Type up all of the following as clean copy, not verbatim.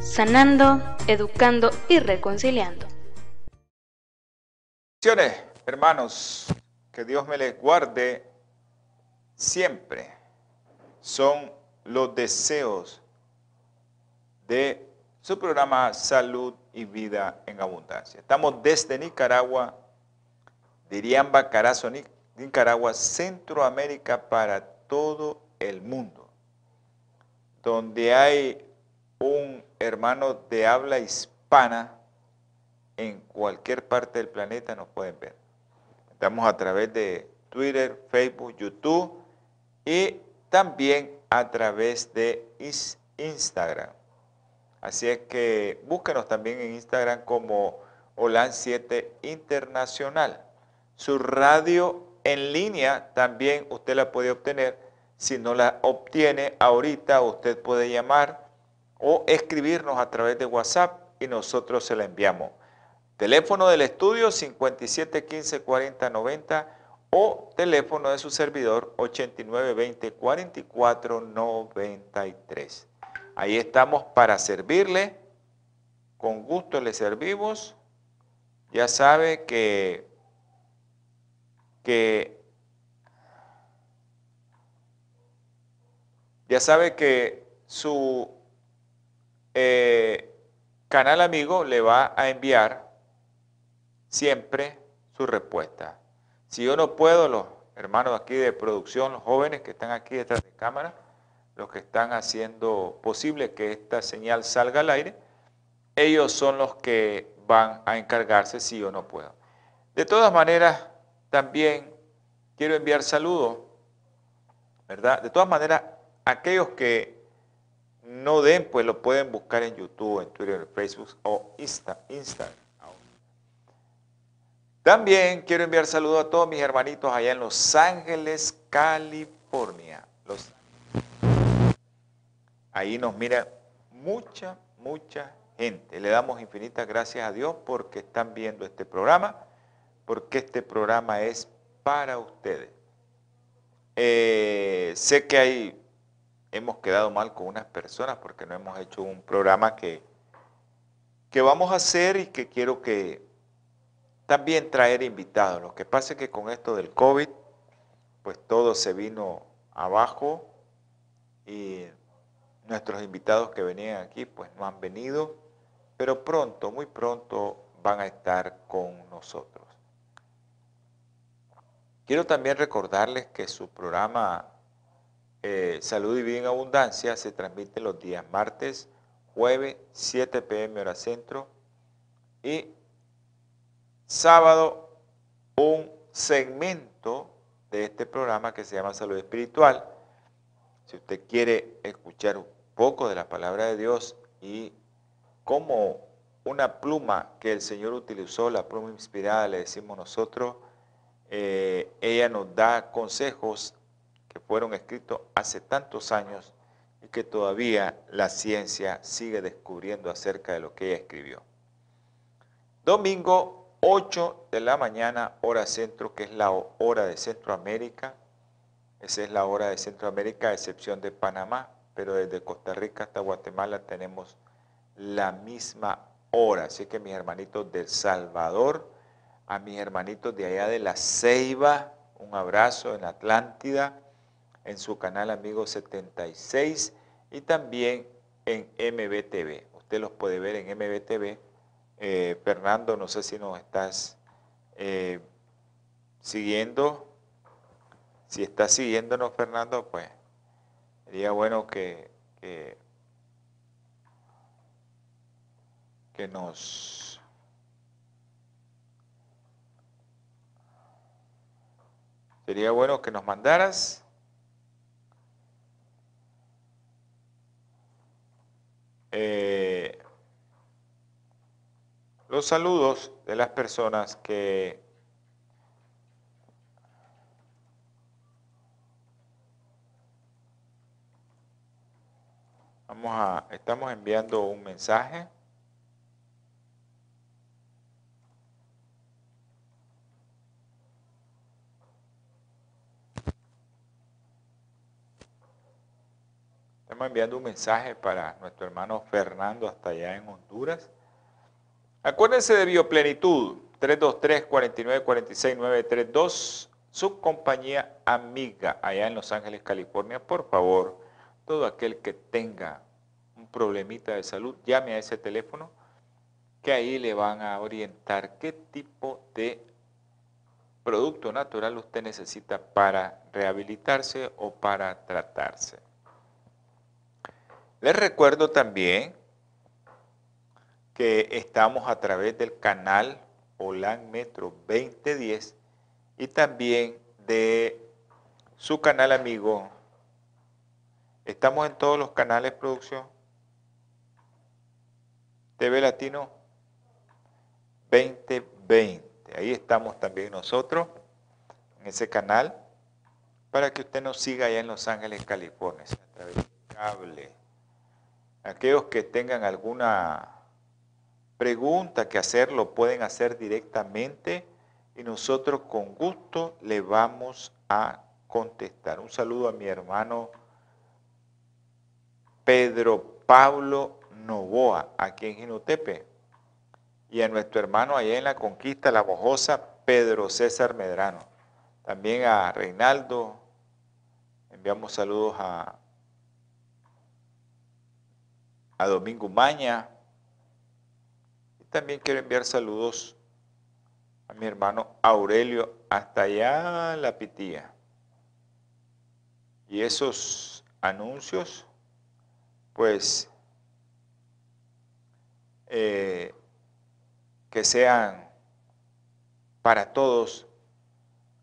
sanando, educando y reconciliando. Bendiciones, hermanos, que Dios me les guarde siempre. Son los deseos de su programa Salud y Vida en Abundancia. Estamos desde Nicaragua, Diriamba, Carazo, Nicaragua, Centroamérica, para todo el mundo, donde hay un hermano de habla hispana. En cualquier parte del planeta nos pueden ver. Estamos a través de Twitter, Facebook, YouTube y también a través de Instagram. Así es que búsquenos también en Instagram como HOLAN 7 Internacional. Su radio en línea también usted la puede obtener. Si no la obtiene ahorita, usted puede llamar o escribirnos a través de WhatsApp y nosotros se la enviamos. Teléfono del estudio 5715-4090 o teléfono de su servidor 8920-4493. Ahí estamos para servirle. Con gusto le servimos. Ya sabe que su Canal Amigo le va a enviar siempre su respuesta. Si yo no puedo, los hermanos aquí de producción, los jóvenes que están aquí detrás de cámara, los que están haciendo posible que esta señal salga al aire, ellos son los que van a encargarse si yo no puedo. De todas maneras, también quiero enviar saludos, ¿verdad? De todas maneras, aquellos que no den, pues lo pueden buscar en YouTube, en Twitter, en Facebook o Instagram. También quiero enviar saludos a todos mis hermanitos allá en Los Ángeles, California. Ahí nos mira mucha gente. Le damos infinitas gracias a Dios porque están viendo este programa, porque este programa es para ustedes. Sé que ahí hemos quedado mal con unas personas porque no hemos hecho un programa que vamos a hacer y que quiero que también traer invitados. Lo que pasa es que con esto del COVID, pues todo se vino abajo y nuestros invitados que venían aquí, pues no han venido, pero pronto, muy pronto van a estar con nosotros. Quiero también recordarles que su programa Salud y Vida en Abundancia se transmite los días martes, jueves, 7 p.m. hora centro, y sábado, un segmento de este programa que se llama Salud Espiritual. Si usted quiere escuchar un poco de la palabra de Dios y como una pluma que el Señor utilizó, la pluma inspirada, le decimos nosotros, ella nos da consejos que fueron escritos hace tantos años y que todavía la ciencia sigue descubriendo acerca de lo que ella escribió. Domingo, 8 de la mañana, hora centro, que es la hora de Centroamérica. Esa es la hora de Centroamérica, a excepción de Panamá, pero desde Costa Rica hasta Guatemala tenemos la misma hora. Así que mis hermanitos del Salvador, a mis hermanitos de allá de La Ceiba, un abrazo en Atlántida, en su canal Amigo 76 y también en MBTV. Usted los puede ver en MBTV. Fernando, no sé si nos estás siguiendo. Si estás siguiéndonos, Fernando, pues sería bueno que nos sería bueno que nos mandaras. los saludos de las personas que estamos enviando un mensaje. Estamos enviando un mensaje para nuestro hermano Fernando hasta allá en Honduras. Acuérdense de Bioplenitud, 323-4946932, su compañía amiga allá en Los Ángeles, California. Por favor, todo aquel que tenga un problemita de salud, llame a ese teléfono, que ahí le van a orientar qué tipo de producto natural usted necesita para rehabilitarse o para tratarse. Les recuerdo también que estamos a través del canal HOLAN Metro 2010 y también de su canal amigo. Estamos en todos los canales, producción. TV Latino 2020. Ahí estamos también nosotros, en ese canal, para que usted nos siga allá en Los Ángeles, California, a través del cable. Aquellos que tengan alguna pregunta que hacer, lo pueden hacer directamente y nosotros con gusto le vamos a contestar. Un saludo a mi hermano Pedro Pablo Novoa, aquí en Jinotepe, y a nuestro hermano allá en La Conquista, La Bojosa, Pedro César Medrano. También a Reinaldo, enviamos saludos a Domingo Maña. También quiero enviar saludos a mi hermano Aurelio, hasta allá La Pitía. Y esos anuncios, pues, que sean para todos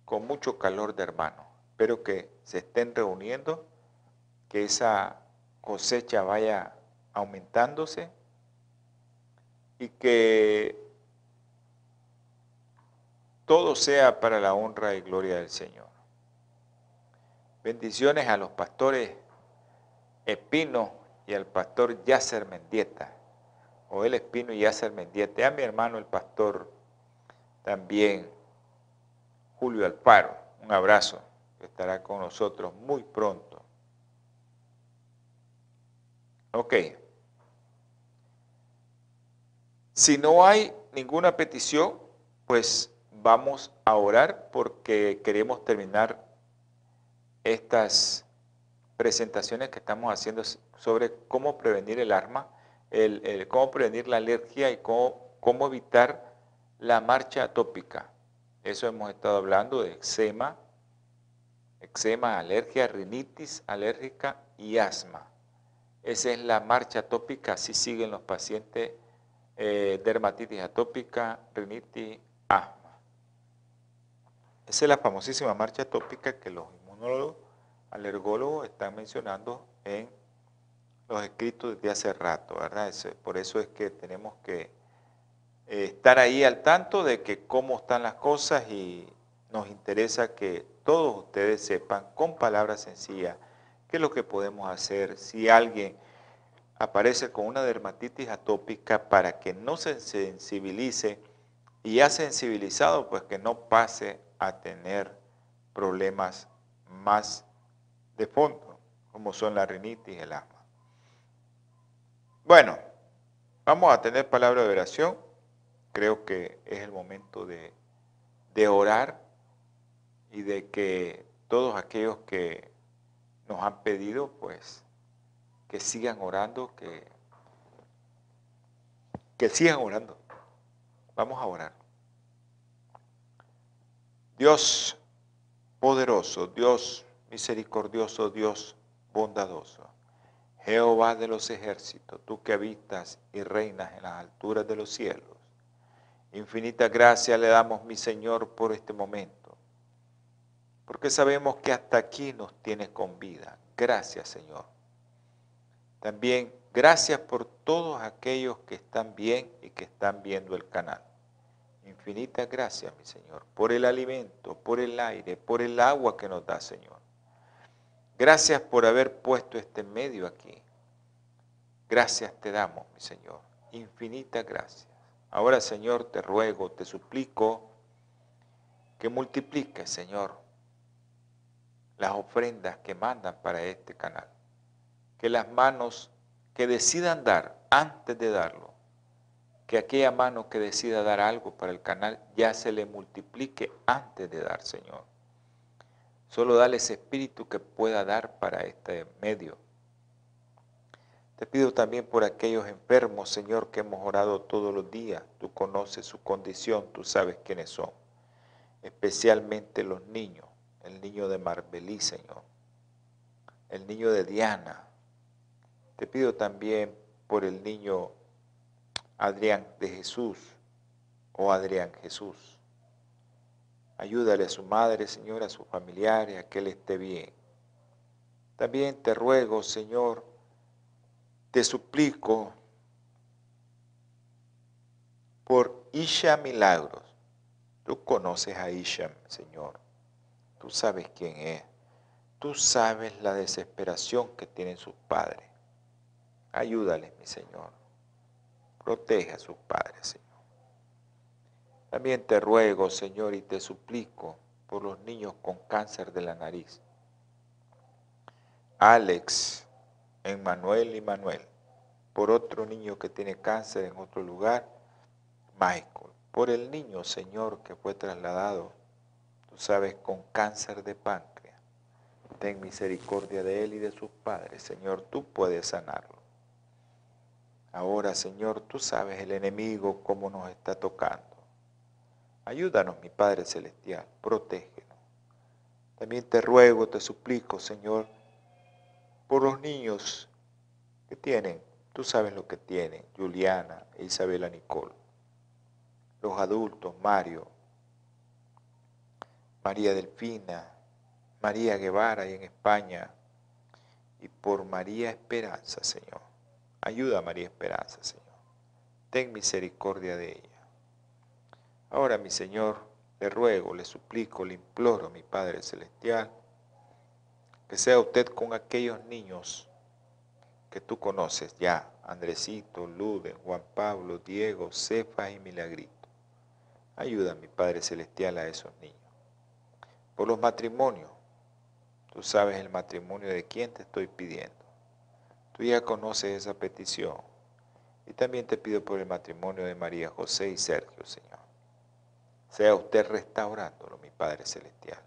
con mucho calor de hermano. Espero que se estén reuniendo, que esa cosecha vaya aumentándose, y que todo sea para la honra y gloria del Señor. Bendiciones a los pastores Espino y al pastor Yasser Mendieta, o el Espino y Yasser Mendieta, y a mi hermano el pastor también Julio Alparo, un abrazo, que estará con nosotros muy pronto. Ok. Si no hay ninguna petición, pues vamos a orar porque queremos terminar estas presentaciones que estamos haciendo sobre cómo prevenir el asma, cómo prevenir la alergia y cómo evitar la marcha atópica. Eso hemos estado hablando de eczema, alergia, rinitis alérgica y asma. Esa es la marcha atópica, así siguen los pacientes. Dermatitis atópica, rinitis, asma. Esa es la famosísima marcha atópica que los inmunólogos, alergólogos están mencionando en los escritos desde hace rato, ¿verdad? Por eso es que tenemos que estar ahí al tanto de que cómo están las cosas y nos interesa que todos ustedes sepan con palabras sencillas qué es lo que podemos hacer si alguien aparece con una dermatitis atópica para que no se sensibilice y ya sensibilizado, pues que no pase a tener problemas más de fondo, como son la rinitis y el asma. Bueno, vamos a tener palabra de oración. Creo que es el momento de orar y de que todos aquellos que nos han pedido, pues, que sigan orando, que sigan orando. Vamos a orar. Dios poderoso, Dios misericordioso, Dios bondadoso, Jehová de los ejércitos, tú que habitas y reinas en las alturas de los cielos, infinita gracia le damos, mi Señor, por este momento, porque sabemos que hasta aquí nos tienes con vida. Gracias, Señor. También gracias por todos aquellos que están bien y que están viendo el canal. Infinitas gracias, mi Señor, por el alimento, por el aire, por el agua que nos da, Señor. Gracias por haber puesto este medio aquí. Gracias te damos, mi Señor. Infinitas gracias. Ahora, Señor, te ruego, te suplico que multipliques, Señor, las ofrendas que mandan para este canal. Que las manos que decidan dar antes de darlo, que aquella mano que decida dar algo para el canal ya se le multiplique antes de dar, Señor. Solo dale ese espíritu que pueda dar para este medio. Te pido también por aquellos enfermos, Señor, que hemos orado todos los días. Tú conoces su condición, tú sabes quiénes son. Especialmente los niños, el niño de Marbelí, Señor, el niño de Diana. Te pido también por el niño Adrián de Jesús o Adrián Jesús. Ayúdale a su madre, Señor, a sus familiares, a que él esté bien. También te ruego, Señor, te suplico por Isham Milagros. Tú conoces a Isham, Señor. Tú sabes quién es. Tú sabes la desesperación que tienen sus padres. Ayúdales, mi Señor. Protege a sus padres, Señor. También te ruego, Señor, y te suplico por los niños con cáncer de la nariz. Alex, Emmanuel y Manuel, por otro niño que tiene cáncer en otro lugar, Michael, por el niño, Señor, que fue trasladado, tú sabes, con cáncer de páncreas. Ten misericordia de él y de sus padres, Señor, tú puedes sanarlo. Ahora, Señor, tú sabes el enemigo cómo nos está tocando. Ayúdanos, mi Padre Celestial, protégenos. También te ruego, te suplico, Señor, por los niños que tienen, tú sabes lo que tienen, Juliana e Isabela Nicole, los adultos, Mario, María Delfina, María Guevara y en España, y por María Esperanza, Señor. Ayuda a María Esperanza, Señor. Ten misericordia de ella. Ahora, mi Señor, le ruego, le suplico, le imploro, mi Padre Celestial, que sea usted con aquellos niños que tú conoces ya, Andresito, Luden, Juan Pablo, Diego, Cefas y Milagrito. Ayuda, mi Padre Celestial, a esos niños. Por los matrimonios, tú sabes el matrimonio de quién te estoy pidiendo. Tú ya conoces esa petición. Y también te pido por el matrimonio de María José y Sergio, Señor. Sea usted restaurándolo, mi Padre Celestial.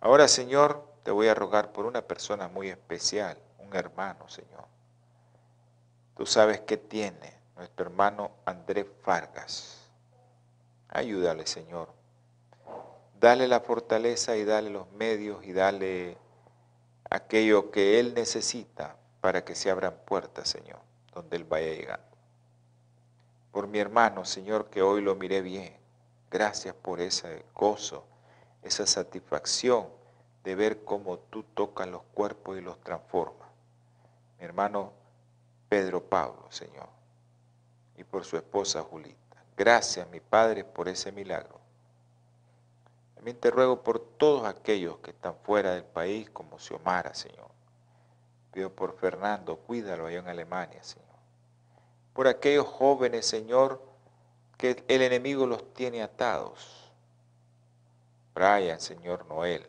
Ahora, Señor, te voy a rogar por una persona muy especial, un hermano, Señor. Tú sabes qué tiene nuestro hermano Andrés Fargas. Ayúdale, Señor. Dale la fortaleza y dale los medios y dale aquello que él necesita para que se abran puertas, Señor, donde él vaya llegando. Por mi hermano, Señor, que hoy lo miré bien. Gracias por ese gozo, esa satisfacción de ver cómo tú tocas los cuerpos y los transformas. Mi hermano Pedro Pablo, Señor, y por su esposa Julita. Gracias, mi Padre, por ese milagro. También te ruego por todos aquellos que están fuera del país, como Xiomara, Señor. Pido por Fernando, cuídalo allá en Alemania, Señor. Por aquellos jóvenes, Señor, que el enemigo los tiene atados. Brian, Señor, Noel.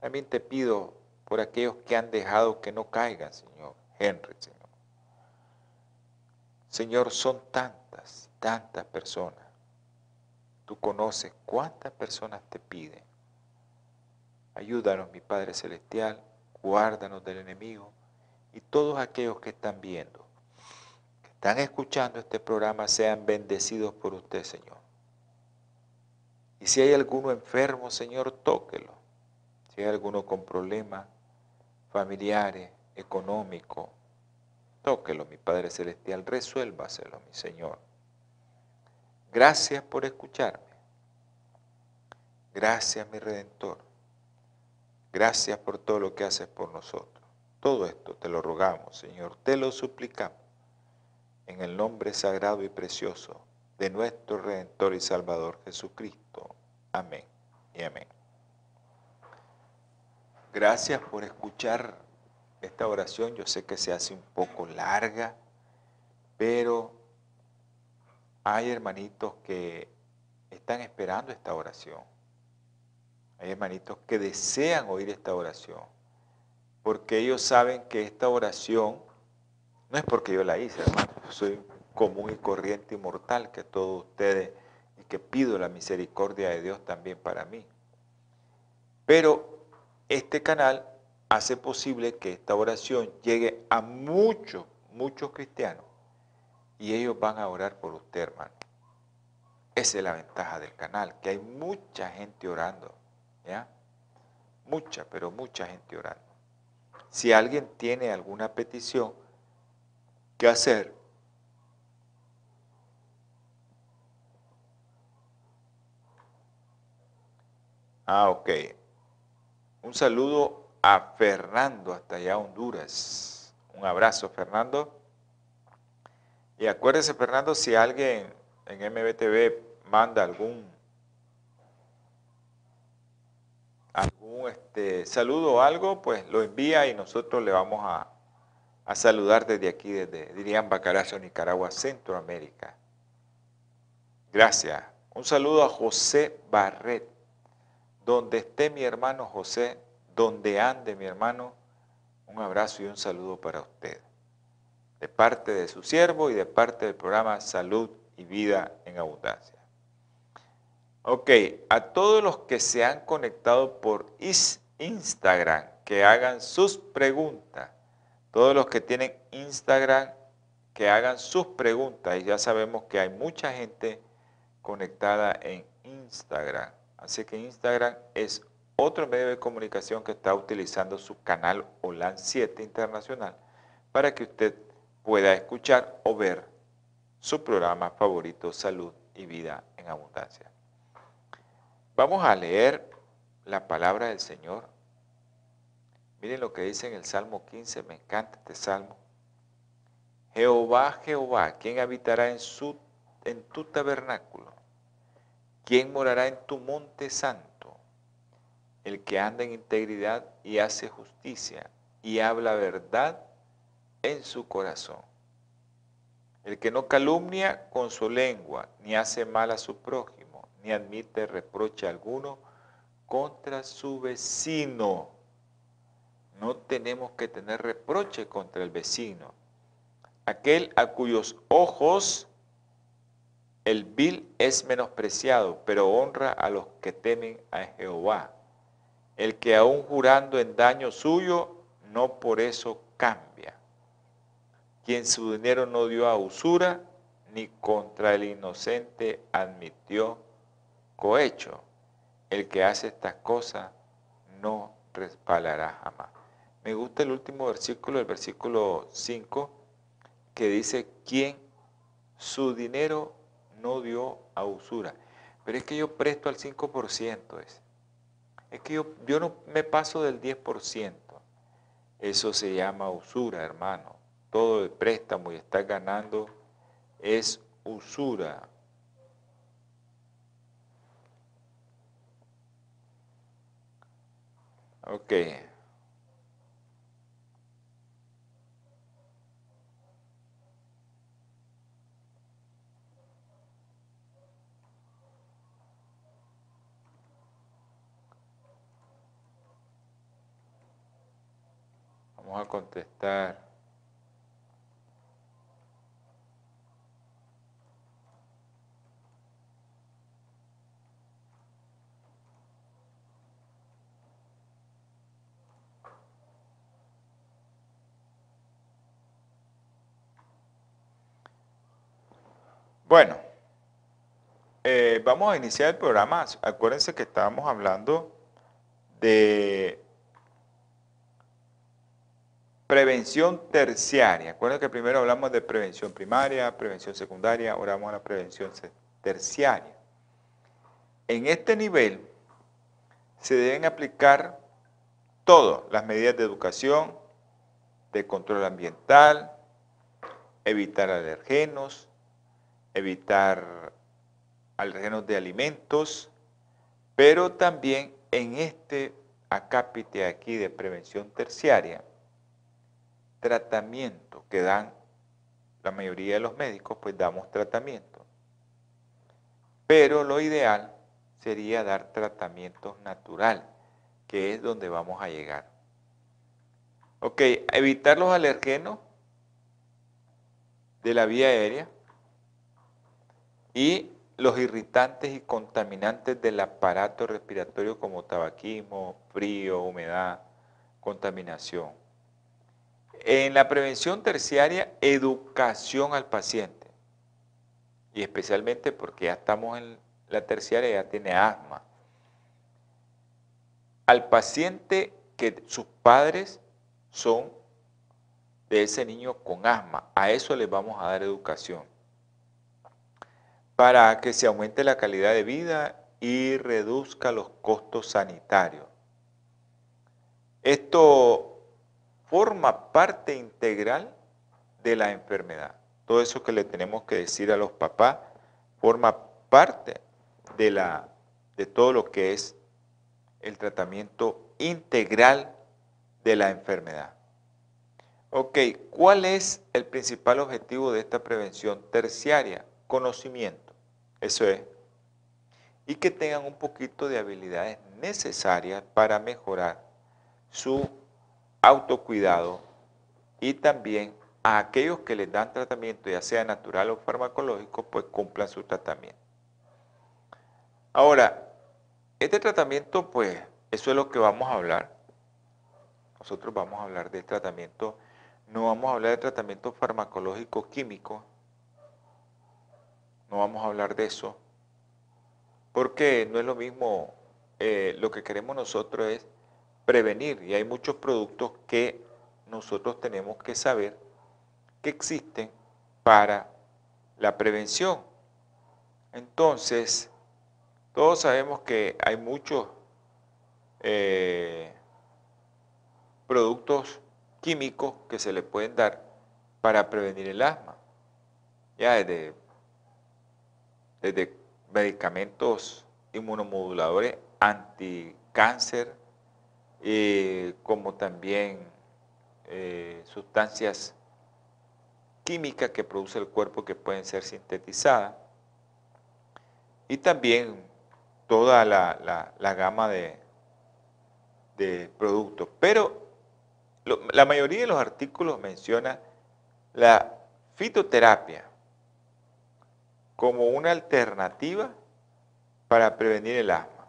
También te pido por aquellos que han dejado que no caigan, Señor. Henry, Señor. Señor, son tantas, tantas personas. Tú conoces cuántas personas te piden. Ayúdanos, mi Padre Celestial, guárdanos del enemigo y todos aquellos que están viendo, que están escuchando este programa, sean bendecidos por usted, Señor. Y si hay alguno enfermo, Señor, tóquelo. Si hay alguno con problemas familiares, económicos, tóquelo, mi Padre Celestial, resuélvaselo, mi Señor. Gracias por escucharme. Gracias, mi Redentor. Gracias por todo lo que haces por nosotros. Todo esto te lo rogamos, Señor, te lo suplicamos, en el nombre sagrado y precioso de nuestro Redentor y Salvador Jesucristo. Amén y amén. Gracias por escuchar esta oración. Yo sé que se hace un poco larga, pero hay hermanitos que están esperando esta oración. Hay hermanitos que desean oír esta oración, porque ellos saben que esta oración no es porque yo la hice, hermano. Soy común y corriente y mortal que todos ustedes, y que pido la misericordia de Dios también para mí. Pero este canal hace posible que esta oración llegue a muchos, muchos cristianos, y ellos van a orar por usted, hermano. Esa es la ventaja del canal, que hay mucha gente orando, ¿ya? Mucha, pero mucha gente orando. Si alguien tiene alguna petición que hacer, ok, un saludo a Fernando hasta allá Honduras, un abrazo, Fernando. Y acuérdese, Fernando, si alguien en MBTV manda algún saludo o algo, pues lo envía y nosotros le vamos a saludar desde aquí, desde Diriamba, Carazo, Nicaragua, Centroamérica. Gracias. Un saludo a José Barret. Donde esté mi hermano José, donde ande mi hermano, un abrazo y un saludo para usted, de parte de su siervo y de parte del programa Salud y Vida en Abundancia. Ok, a todos los que se han conectado por Instagram, que hagan sus preguntas. Todos los que tienen Instagram, que hagan sus preguntas. Y ya sabemos que hay mucha gente conectada en Instagram. Así que Instagram es otro medio de comunicación que está utilizando su canal HOLAN 7 Internacional para que usted pueda escuchar o ver su programa favorito, Salud y Vida en Abundancia. Vamos a leer la palabra del Señor. Miren lo que dice en el Salmo 15, me encanta este Salmo. Jehová, Jehová, ¿quién habitará en tu tabernáculo? ¿Quién morará en tu monte santo? El que anda en integridad y hace justicia y habla verdad en su corazón. El que no calumnia con su lengua, ni hace mal a su prójimo, ni admite reproche alguno contra su vecino. No tenemos que tener reproche contra el vecino. Aquel a cuyos ojos el vil es menospreciado, pero honra a los que temen a Jehová. El que aún jurando en daño suyo, no por eso cambia. Quien su dinero no dio a usura, ni contra el inocente admitió cohecho. El que hace estas cosas no resbalará jamás. Me gusta el último versículo, el versículo 5, que dice, quien su dinero no dio a usura. Pero es que yo presto al 5%. Es que yo no me paso del 10%. Eso se llama usura, hermano. Todo el préstamo y estás ganando es usura. Ok. Vamos a contestar. Bueno, vamos a iniciar el programa. Acuérdense que estábamos hablando de prevención terciaria. Acuérdense que primero hablamos de prevención primaria, prevención secundaria, ahora vamos a la prevención terciaria. En este nivel se deben aplicar todas las medidas de educación, de control ambiental, evitar alergenos, evitar alergenos de alimentos, pero también en este acápite aquí de prevención terciaria, tratamiento que dan la mayoría de los médicos, pues damos tratamiento. Pero lo ideal sería dar tratamientos natural, que es donde vamos a llegar. Ok, evitar los alergenos de la vía aérea y los irritantes y contaminantes del aparato respiratorio como tabaquismo, frío, humedad, contaminación. En la prevención terciaria, educación al paciente. Y especialmente porque ya estamos en la terciaria, ya tiene asma. Al paciente que sus padres son de ese niño con asma, a eso les vamos a dar educación. Para que se aumente la calidad de vida y reduzca los costos sanitarios. Esto forma parte integral de la enfermedad. Todo eso que le tenemos que decir a los papás forma parte de todo lo que es el tratamiento integral de la enfermedad. Ok, ¿cuál es el principal objetivo de esta prevención terciaria? Conocimiento, eso es. Y que tengan un poquito de habilidades necesarias para mejorar su autocuidado y también a aquellos que les dan tratamiento, ya sea natural o farmacológico, pues cumplan su tratamiento. Ahora, este tratamiento, pues, eso es lo que vamos a hablar. Nosotros vamos a hablar del tratamiento, no vamos a hablar de tratamiento farmacológico químico, no vamos a hablar de eso, porque no es lo mismo, lo que queremos nosotros es prevenir, y hay muchos productos que nosotros tenemos que saber que existen para la prevención. Entonces, todos sabemos que hay muchos productos químicos que se le pueden dar para prevenir el asma, ya desde medicamentos inmunomoduladores anticáncer, como también sustancias químicas que produce el cuerpo que pueden ser sintetizadas, y también toda la gama de productos. Pero la mayoría de los artículos menciona la fitoterapia como una alternativa para prevenir el asma.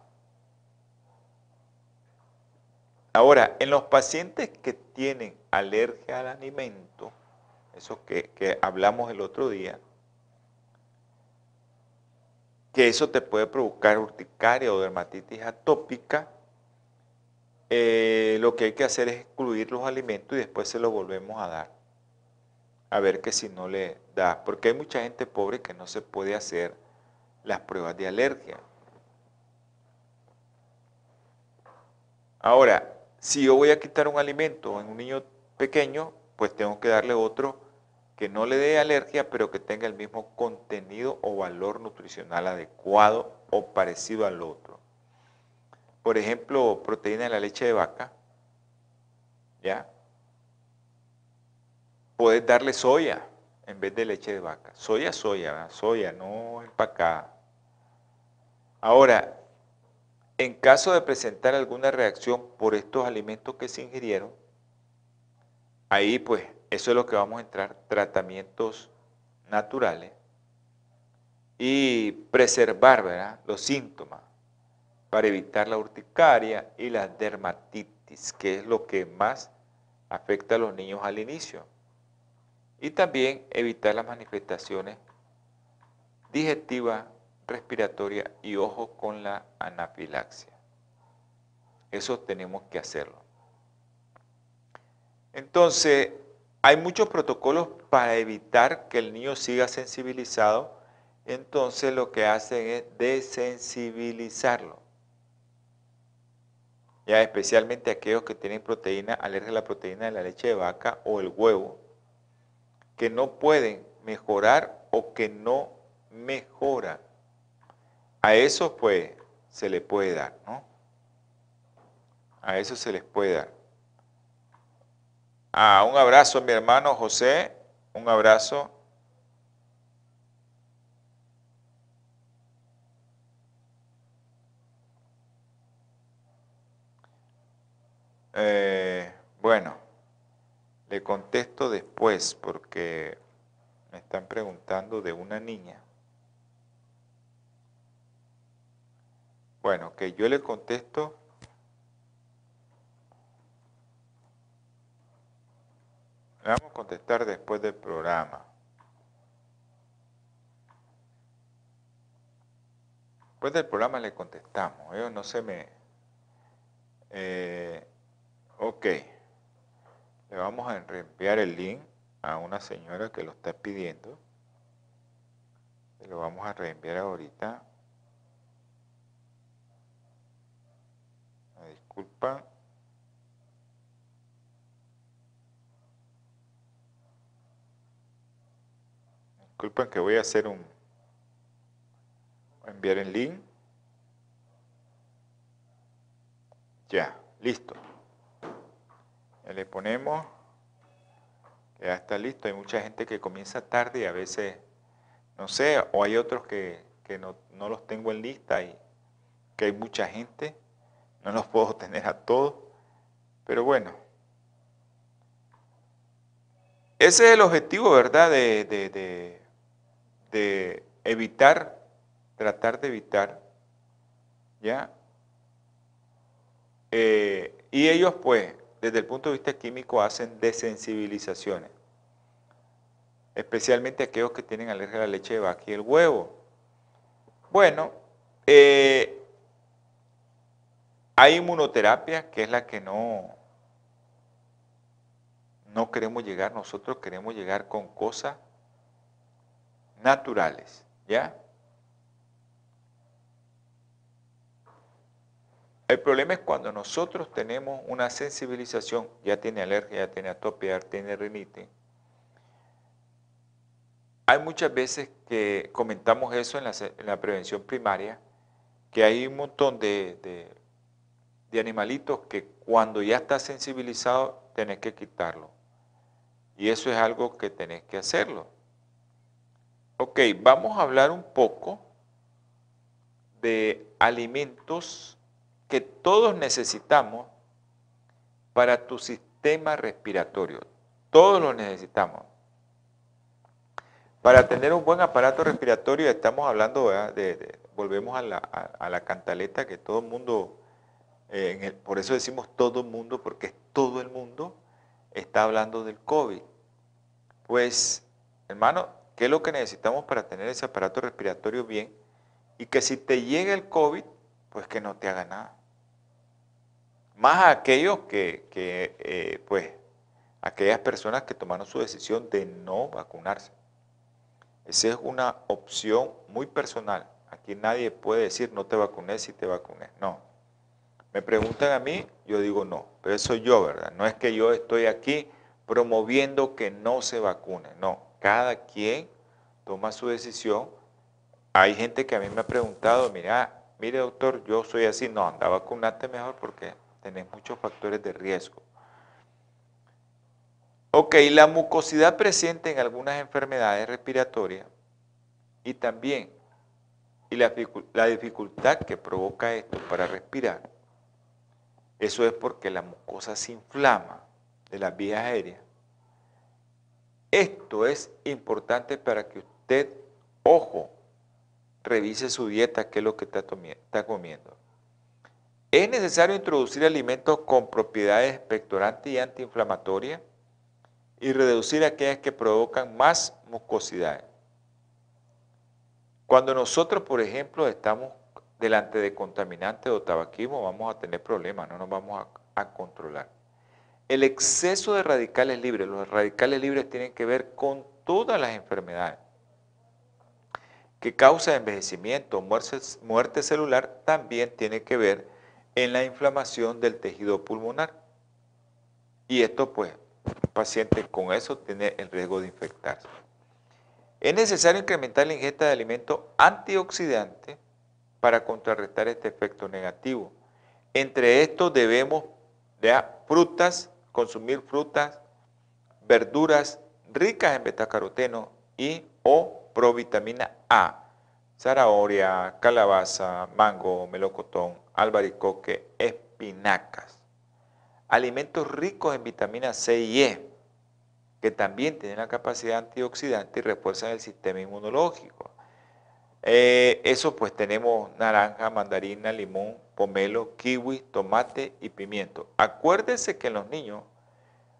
Ahora, en los pacientes que tienen alergia al alimento, eso que hablamos el otro día, que eso te puede provocar urticaria o dermatitis atópica, lo que hay que hacer es excluir los alimentos y después se los volvemos a dar. A ver que si no le da, porque hay mucha gente pobre que no se puede hacer las pruebas de alergia. Ahora, si yo voy a quitar un alimento en un niño pequeño, pues tengo que darle otro que no le dé alergia, pero que tenga el mismo contenido o valor nutricional adecuado o parecido al otro. Por ejemplo, proteína de la leche de vaca, ¿ya? Puedes darle soya en vez de leche de vaca. Soya, no empacada. Ahora, en caso de presentar alguna reacción por estos alimentos que se ingirieron, ahí pues, eso es lo que vamos a entrar, tratamientos naturales y preservar, ¿verdad?, los síntomas para evitar la urticaria y la dermatitis, que es lo que más afecta a los niños al inicio. Y también evitar las manifestaciones digestivas, respiratoria y ojo con la anafilaxia. Eso tenemos que hacerlo. Entonces, hay muchos protocolos para evitar que el niño siga sensibilizado. Entonces, lo que hacen es desensibilizarlo. ya especialmente aquellos que tienen proteína, alergia a la proteína de la leche de vaca o el huevo, que no pueden mejorar o que no mejoran. A eso pues se le puede dar, ¿no? A eso se les puede dar. Ah, un abrazo a mi hermano José, un abrazo. Bueno, le contesto después porque me están preguntando de una niña. Bueno, que yo le contesto. Le vamos a contestar después del programa. Después del programa le contestamos. Ellos no se me... ok. Le vamos a reenviar el link a una señora que lo está pidiendo. Se lo vamos a reenviar ahorita. Me disculpan. Disculpen que voy a hacer un... enviar el link. Ya, listo. Ya le ponemos. Ya está listo. Hay mucha gente que comienza tarde y a veces, no sé, o hay otros que no los tengo en lista y que hay mucha gente. No los puedo tener a todos. Pero bueno. Ese es el objetivo, ¿verdad? De evitar, tratar de evitar, ¿ya? Y ellos pues, desde el punto de vista químico, hacen desensibilizaciones, especialmente aquellos que tienen alergia a la leche de vaca y el huevo. Bueno, hay inmunoterapia, que es la que no queremos llegar, nosotros queremos llegar con cosas naturales, ¿ya? El problema es cuando nosotros tenemos una sensibilización, ya tiene alergia, ya tiene atopia, ya tiene rinitis. Hay muchas veces que comentamos eso en la prevención primaria, que hay un montón de animalitos que cuando ya está sensibilizado tenés que quitarlo. Y eso es algo que tenés que hacerlo. Ok, vamos a hablar un poco de alimentos que todos necesitamos para tu sistema respiratorio. Todos los necesitamos. Para tener un buen aparato respiratorio estamos hablando, volvemos a la cantaleta que todo el mundo, por eso decimos todo el mundo, porque todo el mundo está hablando del COVID. Pues, hermano, ¿qué es lo que necesitamos para tener ese aparato respiratorio bien? Y que si te llega el COVID, pues que no te haga nada. Más a aquellos aquellas personas que tomaron su decisión de no vacunarse. Esa es una opción muy personal. Aquí nadie puede decir no te vacunes si te vacunes. No. Me preguntan a mí, yo digo no. Pero eso soy yo, ¿verdad? No es que yo estoy aquí promoviendo que no se vacune. No. Cada quien toma su decisión. Hay gente que a mí me ha preguntado, mire doctor, yo soy así. No, anda, vacunate mejor porque tenés muchos factores de riesgo. Ok, la mucosidad presente en algunas enfermedades respiratorias y también la dificultad que provoca esto para respirar. Eso es porque la mucosa se inflama de las vías aéreas. Esto es importante para que usted, ojo, revise su dieta, qué es lo que está comiendo. Es necesario introducir alimentos con propiedades expectorantes y antiinflamatorias y reducir aquellas que provocan más mucosidad. Cuando nosotros, por ejemplo, estamos delante de contaminantes o tabaquismo, vamos a tener problemas, no nos vamos a controlar. El exceso de radicales libres, los radicales libres tienen que ver con todas las enfermedades que causan envejecimiento, muerte celular, también tiene que ver en la inflamación del tejido pulmonar. Y esto, pues, pacientes con eso tienen el riesgo de infectarse. Es necesario incrementar la ingesta de alimentos antioxidantes para contrarrestar este efecto negativo. Entre estos debemos consumir frutas, verduras ricas en betacaroteno y o provitamina A, zanahoria, calabaza, mango, melocotón, albaricoque, espinacas. Alimentos ricos en vitamina C y E, que también tienen la capacidad antioxidante y refuerzan el sistema inmunológico. Eso pues tenemos naranja, mandarina, limón, pomelo, kiwi, tomate y pimiento. Acuérdese que en los niños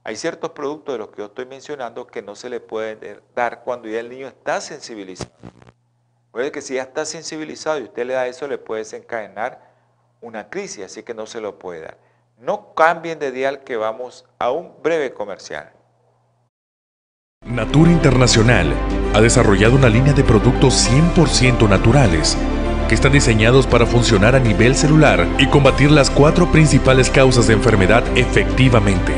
hay ciertos productos de los que yo estoy mencionando que no se le puede dar cuando ya el niño está sensibilizado. Recuerde que si ya está sensibilizado y usted le da eso, le puede desencadenar una crisis, así que no se lo puede dar. No cambien de dial, que vamos a un breve comercial. Natura Internacional ha desarrollado una línea de productos 100% naturales que están diseñados para funcionar a nivel celular y combatir las 4 principales causas de enfermedad efectivamente.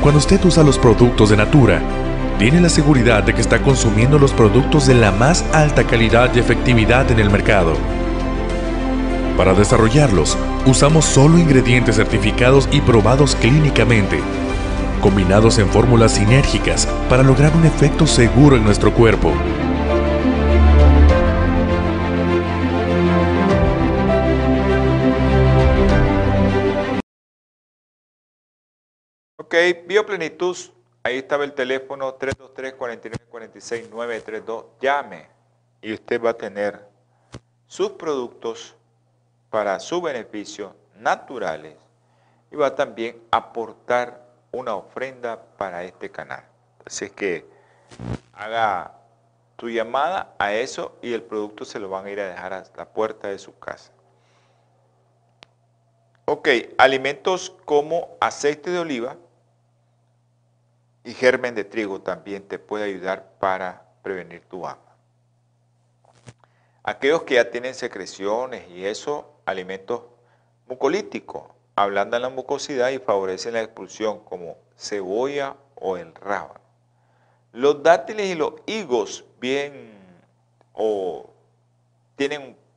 Cuando usted usa los productos de Natura, tiene la seguridad de que está consumiendo los productos de la más alta calidad y efectividad en el mercado. Para desarrollarlos, usamos solo ingredientes certificados y probados clínicamente, combinados en fórmulas sinérgicas para lograr un efecto seguro en nuestro cuerpo. Ok, Bioplenitud, ahí estaba el teléfono 323-4946932, llame y usted va a tener sus productos para su beneficio naturales y va también a aportar una ofrenda para este canal. Así es que haga tu llamada a eso y el producto se lo van a ir a dejar hasta la puerta de su casa. Ok, alimentos como aceite de oliva y germen de trigo también te puede ayudar para prevenir tu asma. Aquellos que ya tienen secreciones y eso, alimentos mucolíticos, ablandan la mucosidad y favorecen la expulsión, como cebolla o el rábano. Los dátiles y los higos tienen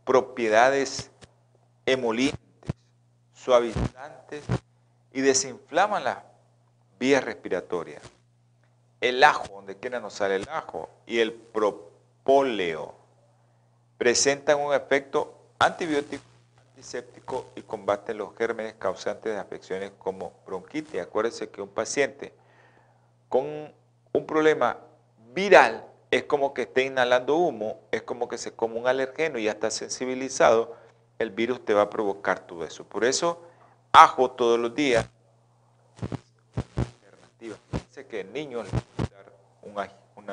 propiedades emolientes, suavizantes y desinflaman las vías respiratorias. El ajo, donde quiera nos sale el ajo, y el propóleo presentan un efecto antibiótico, antiséptico y combaten los gérmenes causantes de afecciones como bronquitis. Acuérdense que un paciente con un problema viral es como que esté inhalando humo, es como que se come un alergeno y ya está sensibilizado, el virus te va a provocar todo eso. Por eso, ajo todos los días. Alternativa. Fíjense que niños les van a dar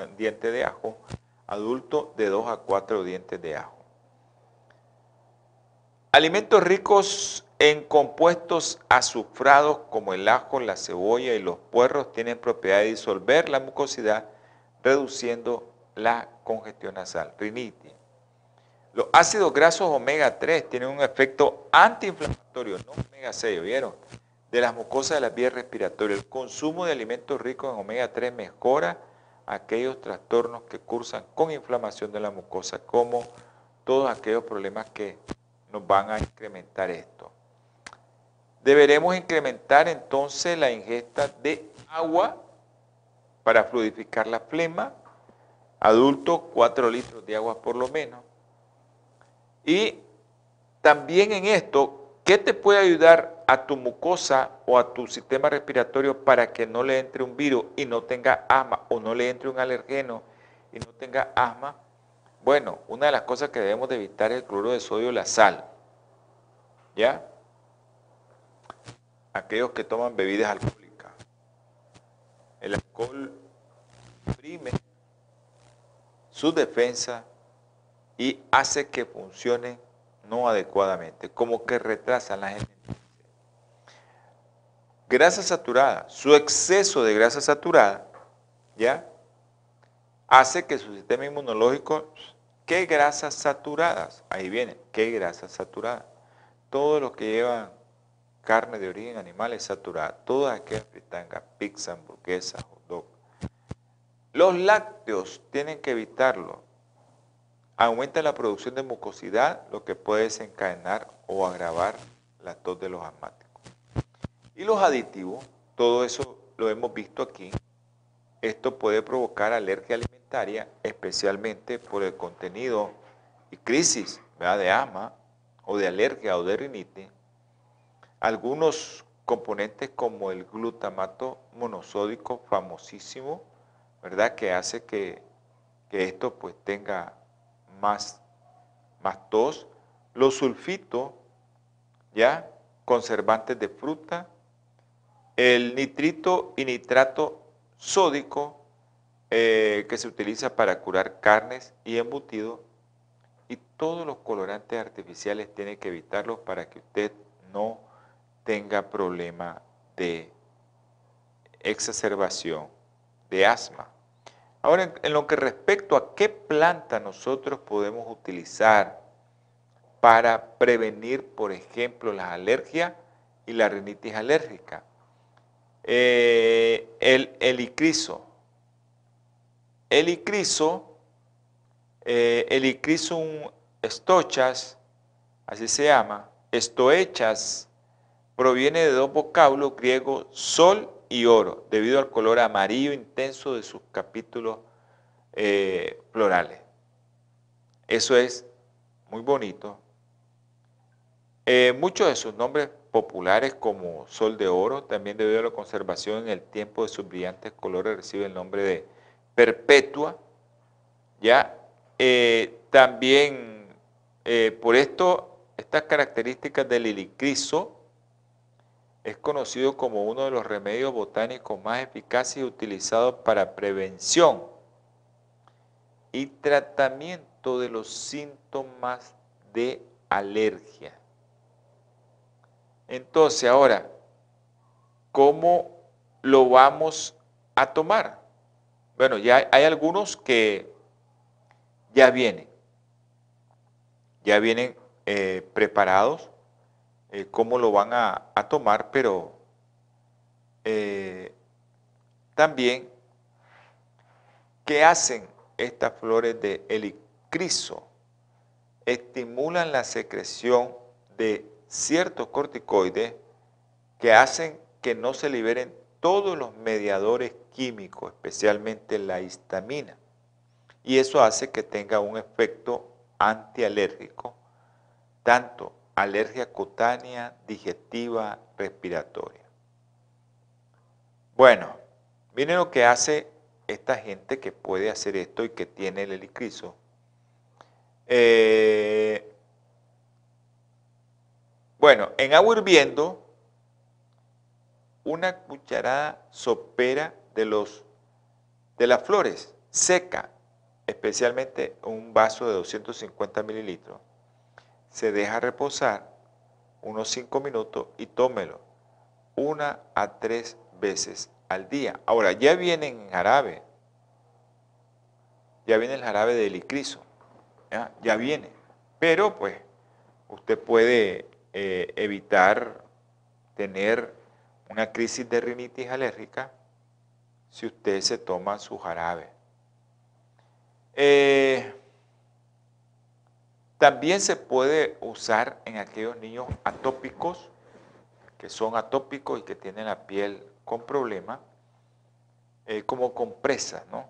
un diente de ajo, adulto de 2 a 4 dientes de ajo. Alimentos ricos en compuestos azufrados como el ajo, la cebolla y los puerros tienen propiedad de disolver la mucosidad, reduciendo la congestión nasal, rinitis. Los ácidos grasos omega 3 tienen un efecto antiinflamatorio, no omega 6, ¿vieron? De las mucosas de las vías respiratorias. El consumo de alimentos ricos en omega 3 mejora aquellos trastornos que cursan con inflamación de la mucosa, como todos aquellos problemas que nos van a incrementar esto. Deberemos incrementar entonces la ingesta de agua para fluidificar la flema. Adultos, 4 litros de agua por lo menos. Y también en esto, ¿qué te puede ayudar a tu mucosa o a tu sistema respiratorio para que no le entre un virus y no tenga asma, o no le entre un alergeno y no tenga asma? Bueno, una de las cosas que debemos de evitar es el cloruro de sodio y la sal. ¿Ya? Aquellos que toman bebidas alcohólicas. El alcohol prime su defensa y hace que funcionen no adecuadamente, como que retrasan las enfermedades. Grasa saturada, su exceso de grasa saturada, ¿ya? Hace que su sistema inmunológico, ¿qué grasas saturadas? Ahí viene, ¿qué grasas saturadas? todo lo que lleva carne de origen animal es saturada, todas aquellas fritangas, pizza, hamburguesas, hot dog. Los lácteos tienen que evitarlo. Aumenta la producción de mucosidad, lo que puede desencadenar o agravar la tos de los asmáticos. Y los aditivos, todo eso lo hemos visto aquí. Esto puede provocar alergia alimentaria, especialmente por el contenido y crisis, ¿verdad?, de asma o de alergia o de rinitis. Algunos componentes como el glutamato monosódico famosísimo, ¿verdad?, que hace que esto pues tenga más tos. Los sulfitos, ya, conservantes de fruta, el nitrito y nitrato sódico que se utiliza para curar carnes y embutidos, y todos los colorantes artificiales tienen que evitarlos para que usted no tenga problema de exacerbación de asma. Ahora, en lo que respecto a qué planta nosotros podemos utilizar para prevenir, por ejemplo, las alergias y la rinitis alérgica. El icriso. El Icrisum estochas, así se llama, estoechas, proviene de dos vocablos griegos, sol y oro, debido al color amarillo intenso de sus capítulos florales. Eso es muy bonito. Muchos de sus nombres populares como sol de oro, también debido a la conservación en el tiempo de sus brillantes colores, recibe el nombre de perpetua, ¿ya? También por esto, estas características del ilicriso es conocido como uno de los remedios botánicos más eficaces y utilizados para prevención y tratamiento de los síntomas de alergia. Entonces, ahora, ¿cómo lo vamos a tomar? Bueno, ya hay algunos que ya vienen preparados, cómo lo van a tomar, pero también, ¿qué hacen estas flores de helicriso? Estimulan la secreción de ciertos corticoides que hacen que no se liberen todos los mediadores químicos, especialmente la histamina, y eso hace que tenga un efecto antialérgico, tanto alergia cutánea, digestiva, respiratoria. Bueno, miren lo que hace esta gente que puede hacer esto y que tiene el helicriso. Bueno, en agua hirviendo, una cucharada sopera de las flores seca, especialmente un vaso de 250 mililitros. Se deja reposar unos 5 minutos y tómelo 1 a 3 veces al día. Ahora, ya vienen en jarabe. Ya viene el jarabe del helicriso. Ya viene. Pero, pues, usted puede evitar tener una crisis de rinitis alérgica si usted se toma su jarabe. También se puede usar en aquellos niños atópicos, que son atópicos y que tienen la piel con problemas, como compresa, ¿no?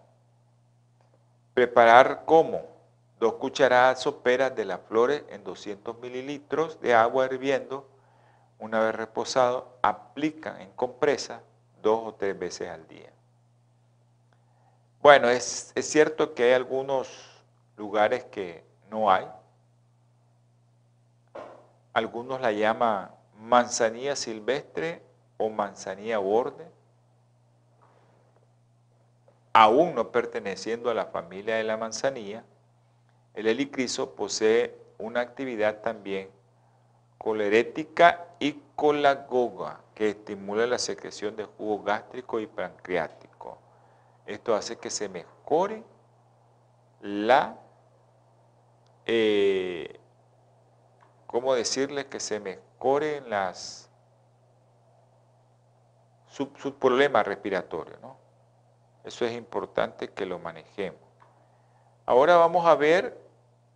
Preparar como 2 cucharadas soperas de las flores en 200 mililitros de agua hirviendo. Una vez reposado, aplican en compresa 2 o 3 veces al día. Bueno, es cierto que hay algunos lugares que no hay. Algunos la llaman manzanilla silvestre o manzanilla borde, aún no perteneciendo a la familia de la manzanilla. El helicriso posee una actividad también colerética y colagoga que estimula la secreción de jugo gástrico y pancreático. Esto hace que se mejore la ¿cómo decirle que se me escoren las su problema respiratorio, ¿no? Eso es importante que lo manejemos. Ahora vamos a ver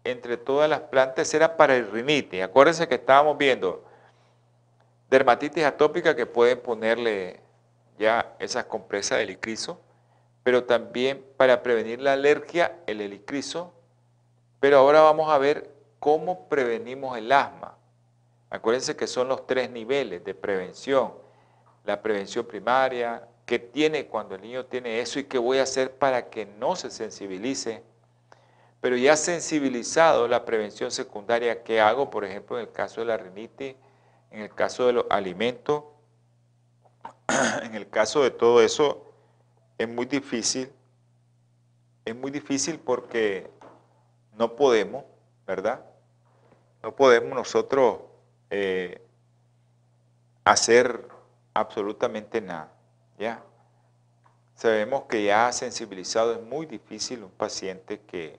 entre todas las plantas, era para el rinitis. Acuérdense que estábamos viendo dermatitis atópica, que pueden ponerle ya esas compresas del helicriso, pero también para prevenir la alergia, el helicriso. Pero ahora vamos a ver cómo prevenimos el asma. Acuérdense que son los 3 niveles de prevención. La prevención primaria, qué tiene cuando el niño tiene eso y qué voy a hacer para que no se sensibilice. Pero ya sensibilizado, la prevención secundaria, ¿qué hago? Por ejemplo, en el caso de la rinitis, en el caso de los alimentos, en el caso de todo eso, es muy difícil porque no podemos, ¿verdad? No podemos nosotros hacer absolutamente nada, ¿ya? Sabemos que ya sensibilizado es muy difícil un paciente que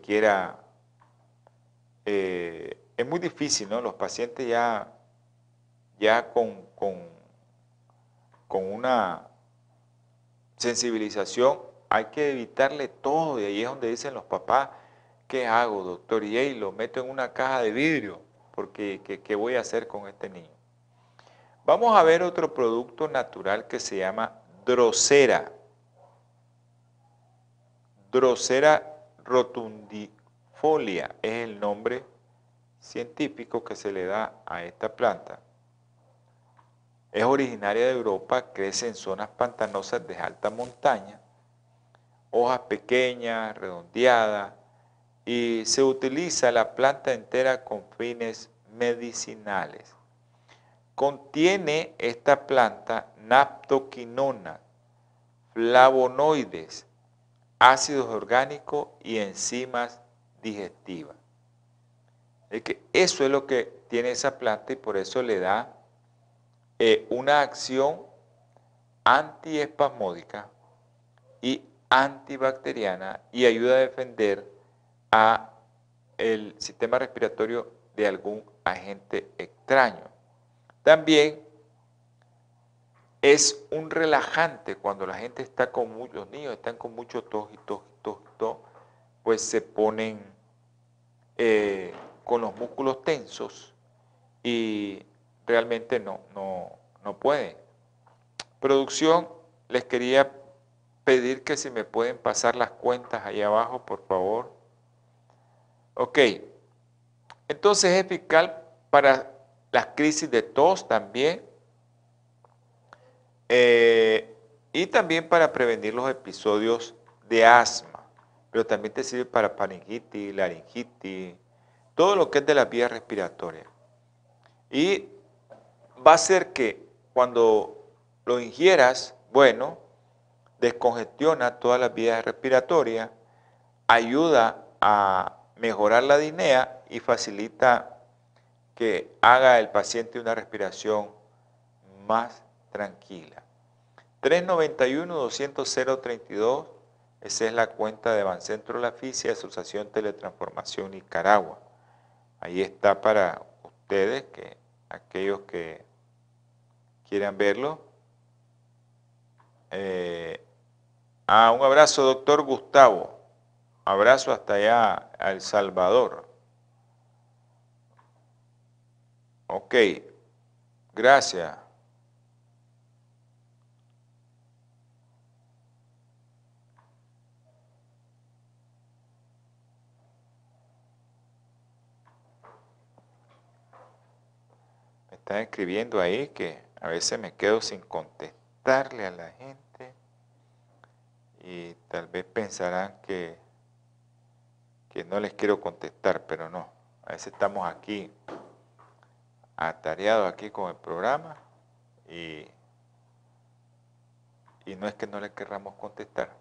quiera... es muy difícil, ¿no? Los pacientes ya con una sensibilización hay que evitarle todo, y ahí es donde dicen los papás, ¿qué hago, doctor? Y ahí lo meto en una caja de vidrio, porque ¿qué voy a hacer con este niño? Vamos a ver otro producto natural que se llama drosera. Drosera rotundifolia es el nombre científico que se le da a esta planta. Es originaria de Europa, crece en zonas pantanosas de alta montaña, hojas pequeñas, redondeadas, y se utiliza la planta entera con fines medicinales. Contiene esta planta naptoquinona, flavonoides, ácidos orgánicos y enzimas digestivas. Es que eso es lo que tiene esa planta, y por eso le da una acción antiespasmódica y antibacteriana, y ayuda a defender a el sistema respiratorio de algún agente extraño. También es un relajante. Cuando la gente está con muchos niños, están con mucho tos y tos y tos, pues se ponen con los músculos tensos y realmente no puede. Producción, les quería pedir que si me pueden pasar las cuentas ahí abajo, por favor. Ok, entonces es eficaz para las crisis de tos también, y también para prevenir los episodios de asma, pero también te sirve para faringitis, laringitis, todo lo que es de las vías respiratorias. Y va a ser que cuando lo ingieras, bueno, descongestiona todas las vías respiratorias, ayuda a mejorar la disnea y facilita que haga el paciente una respiración más tranquila. 391-200-032, esa es la cuenta de Bancentro La Fisia, Asociación Teletransformación Nicaragua. Ahí está para ustedes, que aquellos que quieran verlo. Un abrazo, doctor Gustavo. Abrazo hasta allá, a El Salvador. Ok, gracias. Me están escribiendo ahí que a veces me quedo sin contestarle a la gente. Y tal vez pensarán que no les quiero contestar, pero no. A veces estamos aquí, atareados aquí con el programa, y no es que no les querramos contestar.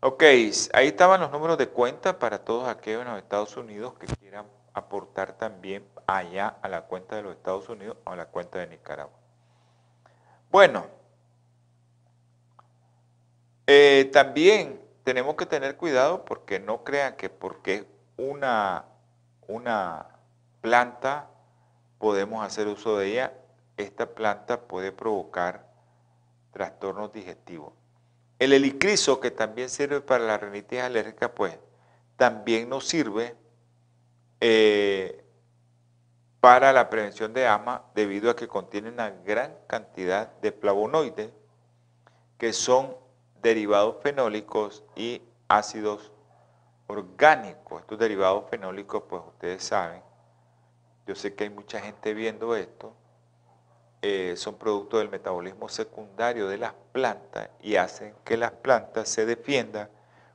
Ok, ahí estaban los números de cuenta para todos aquellos en los Estados Unidos que quieran aportar también allá a la cuenta de los Estados Unidos o a la cuenta de Nicaragua. Bueno. También tenemos que tener cuidado, porque no crean que porque una planta, podemos hacer uso de ella. Esta planta puede provocar trastornos digestivos. El helicriso, que también sirve para la rinitis alérgica, pues también nos sirve para la prevención de asma, debido a que contiene una gran cantidad de flavonoides, que son derivados fenólicos y ácidos orgánicos. Estos derivados fenólicos, pues ustedes saben, yo sé que hay mucha gente viendo esto, son producto del metabolismo secundario de las plantas y hacen que las plantas se defiendan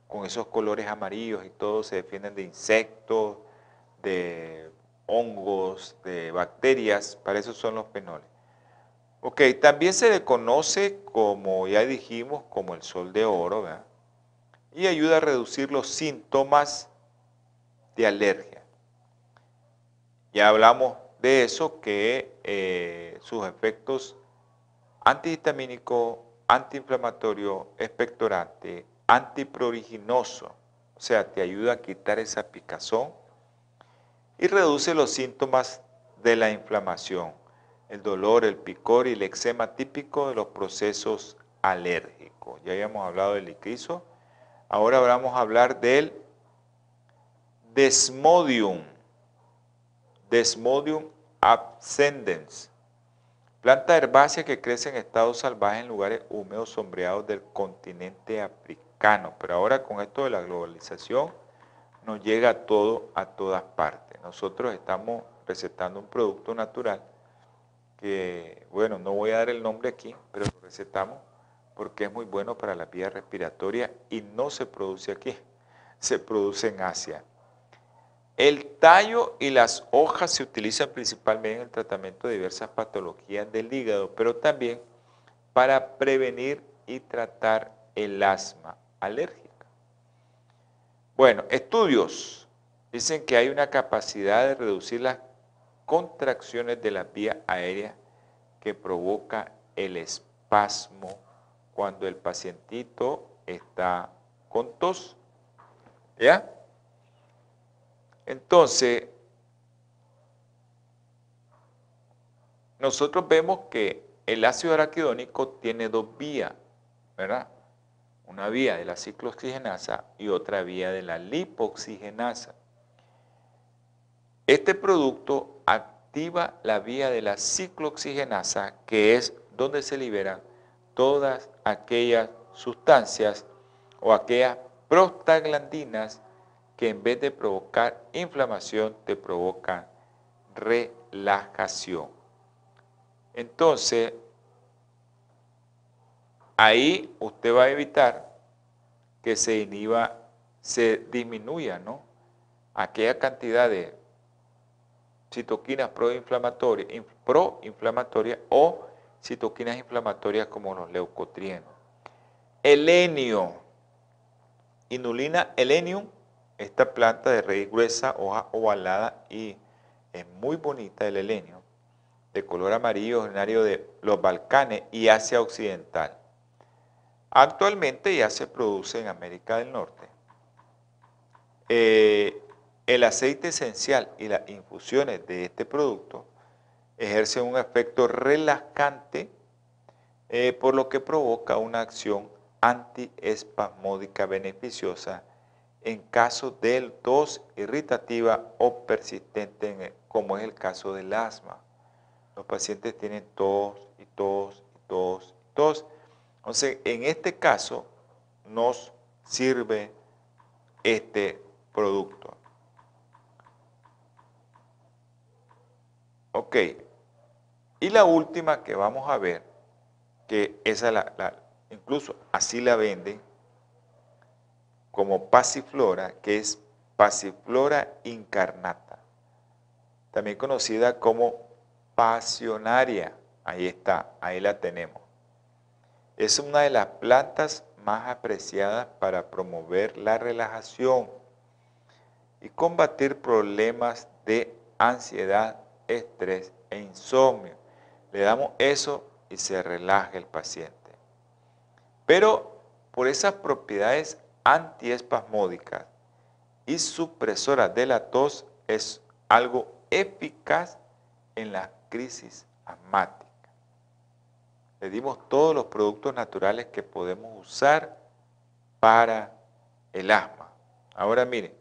con esos colores amarillos y todo, se defienden de insectos, de hongos, de bacterias, para eso son los fenoles. Ok, también se le conoce, como ya dijimos, como el sol de oro, ¿verdad? Y ayuda a reducir los síntomas de alergia. Ya hablamos de eso, que sus efectos antihistamínico, antiinflamatorio, expectorante, antipruriginoso, o sea, te ayuda a quitar esa picazón y reduce los síntomas de la inflamación, el dolor, el picor y el eczema típico de los procesos alérgicos. Ya habíamos hablado del helicriso, ahora vamos a hablar del desmodium. Desmodium abscendens, planta herbácea que crece en estado salvaje en lugares húmedos sombreados del continente africano. Pero ahora con esto de la globalización nos llega a todo, a todas partes. Nosotros estamos recetando un producto natural que, bueno, no voy a dar el nombre aquí, pero lo recetamos porque es muy bueno para la vía respiratoria y no se produce aquí, se produce en Asia. El tallo y las hojas se utilizan principalmente en el tratamiento de diversas patologías del hígado, pero también para prevenir y tratar el asma alérgica. Bueno, estudios dicen que hay una capacidad de reducir las contracciones de la vía aérea que provoca el espasmo cuando el pacientito está con tos, ¿ya? Entonces, nosotros vemos que el ácido araquidónico tiene dos vías, ¿verdad? Una vía de la ciclooxigenasa y otra vía de la lipoxigenasa. Este producto activa la vía de la ciclooxigenasa, que es donde se liberan todas aquellas sustancias o aquellas prostaglandinas que en vez de provocar inflamación, te provoca relajación. Entonces, ahí usted va a evitar que se inhiba, se disminuya, ¿no?, aquella cantidad de citoquinas proinflamatorias o citoquinas inflamatorias como los leucotrienos. Helenio, inulina helenium. Esta planta de raíz gruesa, hoja ovalada y es muy bonita, el helenio, de color amarillo, originario de los Balcanes y Asia Occidental. Actualmente ya se produce en América del Norte. El aceite esencial y las infusiones de este producto ejercen un efecto relajante, por lo que provoca una acción antiespasmódica beneficiosa en caso de tos irritativa o persistente, como es el caso del asma. Los pacientes tienen tos y tos y tos y tos. Entonces, en este caso nos sirve este producto. Ok, y la última que vamos a ver, que esa incluso así la venden, como pasiflora, que es pasiflora incarnata, también conocida como pasionaria. Ahí está, ahí la tenemos. Es una de las plantas más apreciadas para promover la relajación y combatir problemas de ansiedad, estrés e insomnio. Le damos eso y se relaja el paciente. Pero por esas propiedades antiespasmódicas y supresora de la tos es algo eficaz en la crisis asmática. Le dimos todos los productos naturales que podemos usar para el asma. Ahora miren,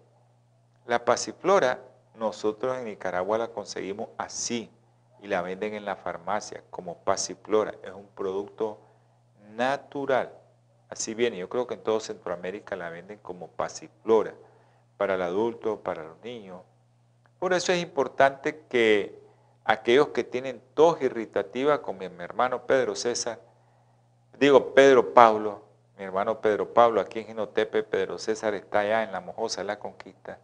la pasiflora nosotros en Nicaragua la conseguimos así y la venden en la farmacia como pasiflora. Es un producto natural. Así viene, yo creo que en toda Centroamérica la venden como pasiflora, para el adulto, para los niños. Por eso es importante que aquellos que tienen tos irritativa, como mi hermano Pedro César, digo Pedro Pablo, mi hermano Pedro Pablo aquí en Jinotepe, Pedro César está allá en La Bojosa, La Conquista,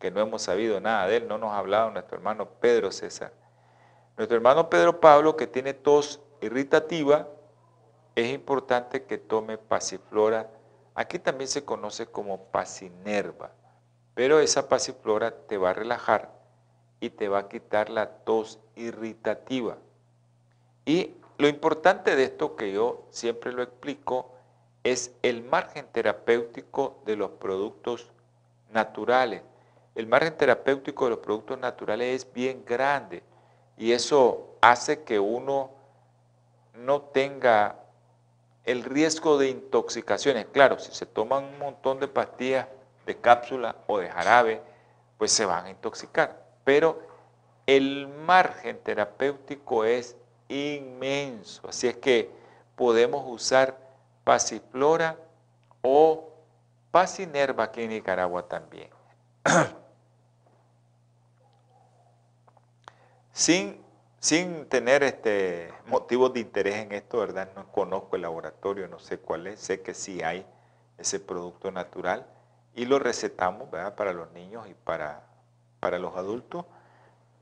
que no hemos sabido nada de él, no nos ha hablado nuestro hermano Pedro César. Nuestro hermano Pedro Pablo, que tiene tos irritativa, es importante que tome pasiflora. Aquí también se conoce como pasinerva, pero esa pasiflora te va a relajar y te va a quitar la tos irritativa. Y lo importante de esto, que yo siempre lo explico, es el margen terapéutico de los productos naturales. El margen terapéutico de los productos naturales es bien grande y eso hace que uno no tenga el riesgo de intoxicaciones. Claro, si se toman un montón de pastillas, de cápsula o de jarabe, pues se van a intoxicar. Pero el margen terapéutico es inmenso, así es que podemos usar pasiflora o pasinerva aquí en Nicaragua también. Sin tener motivos de interés en esto, ¿verdad? No conozco el laboratorio, no sé cuál es, sé que sí hay ese producto natural y lo recetamos, ¿verdad?, para los niños y para los adultos,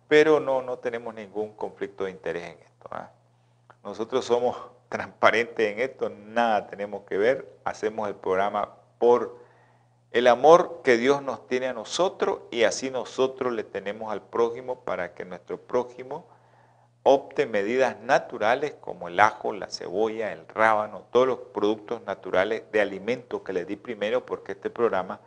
pero no tenemos ningún conflicto de interés en esto, ¿eh? Nosotros somos transparentes en esto, nada tenemos que ver, hacemos el programa por el amor que Dios nos tiene a nosotros y así nosotros le tenemos al prójimo para que nuestro prójimo opte medidas naturales como el ajo, la cebolla, el rábano, todos los productos naturales de alimentos que les di primero, porque este programa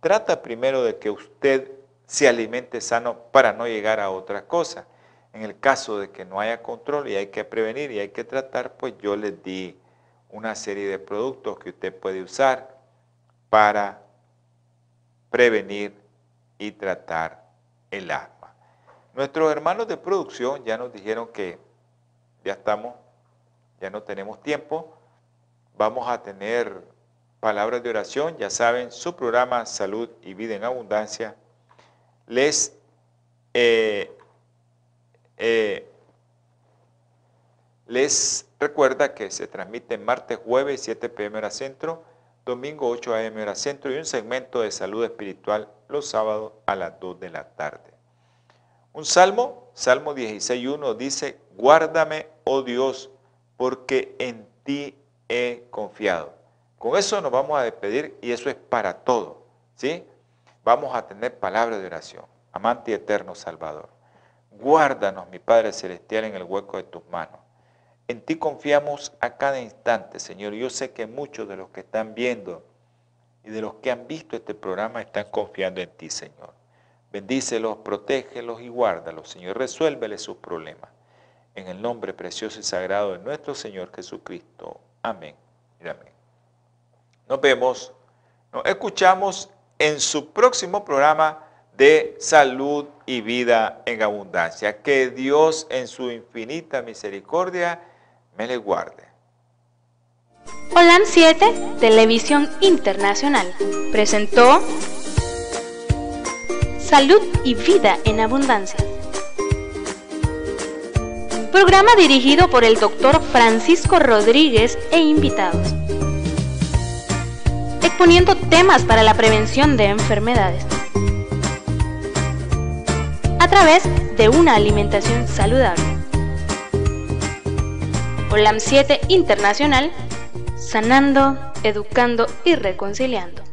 trata primero de que usted se alimente sano para no llegar a otras cosas. En el caso de que no haya control y hay que prevenir y hay que tratar, pues yo les di una serie de productos que usted puede usar para prevenir y tratar el asma. Nuestros hermanos de producción ya nos dijeron que ya no tenemos tiempo. Vamos a tener palabras de oración. Ya saben, su programa Salud y Vida en Abundancia les recuerda que se transmite martes, jueves, 7 p.m. hora centro, domingo 8 a.m. hora centro y un segmento de salud espiritual los sábados a las 2 de la tarde. Un salmo, Salmo 16:1 dice: guárdame, oh Dios, porque en ti he confiado. Con eso nos vamos a despedir y eso es para todo, ¿sí? Vamos a tener palabras de oración. Amante y eterno Salvador, guárdanos, mi Padre Celestial, en el hueco de tus manos. En ti confiamos a cada instante, Señor. Yo sé que muchos de los que están viendo y de los que han visto este programa están confiando en ti, Señor. Bendícelos, protégelos y guárdalos, Señor. Resuélvele sus problemas. En el nombre precioso y sagrado de nuestro Señor Jesucristo. Amén y amén. Nos vemos, nos escuchamos en su próximo programa de Salud y Vida en Abundancia. Que Dios en su infinita misericordia me le guarde. HOLAN 7 Televisión Internacional presentó Salud y Vida en Abundancia. Programa dirigido por el Dr. Francisco Rodríguez e invitados, exponiendo temas para la prevención de enfermedades a través de una alimentación saludable. HOLAN 7 Internacional, sanando, educando y reconciliando.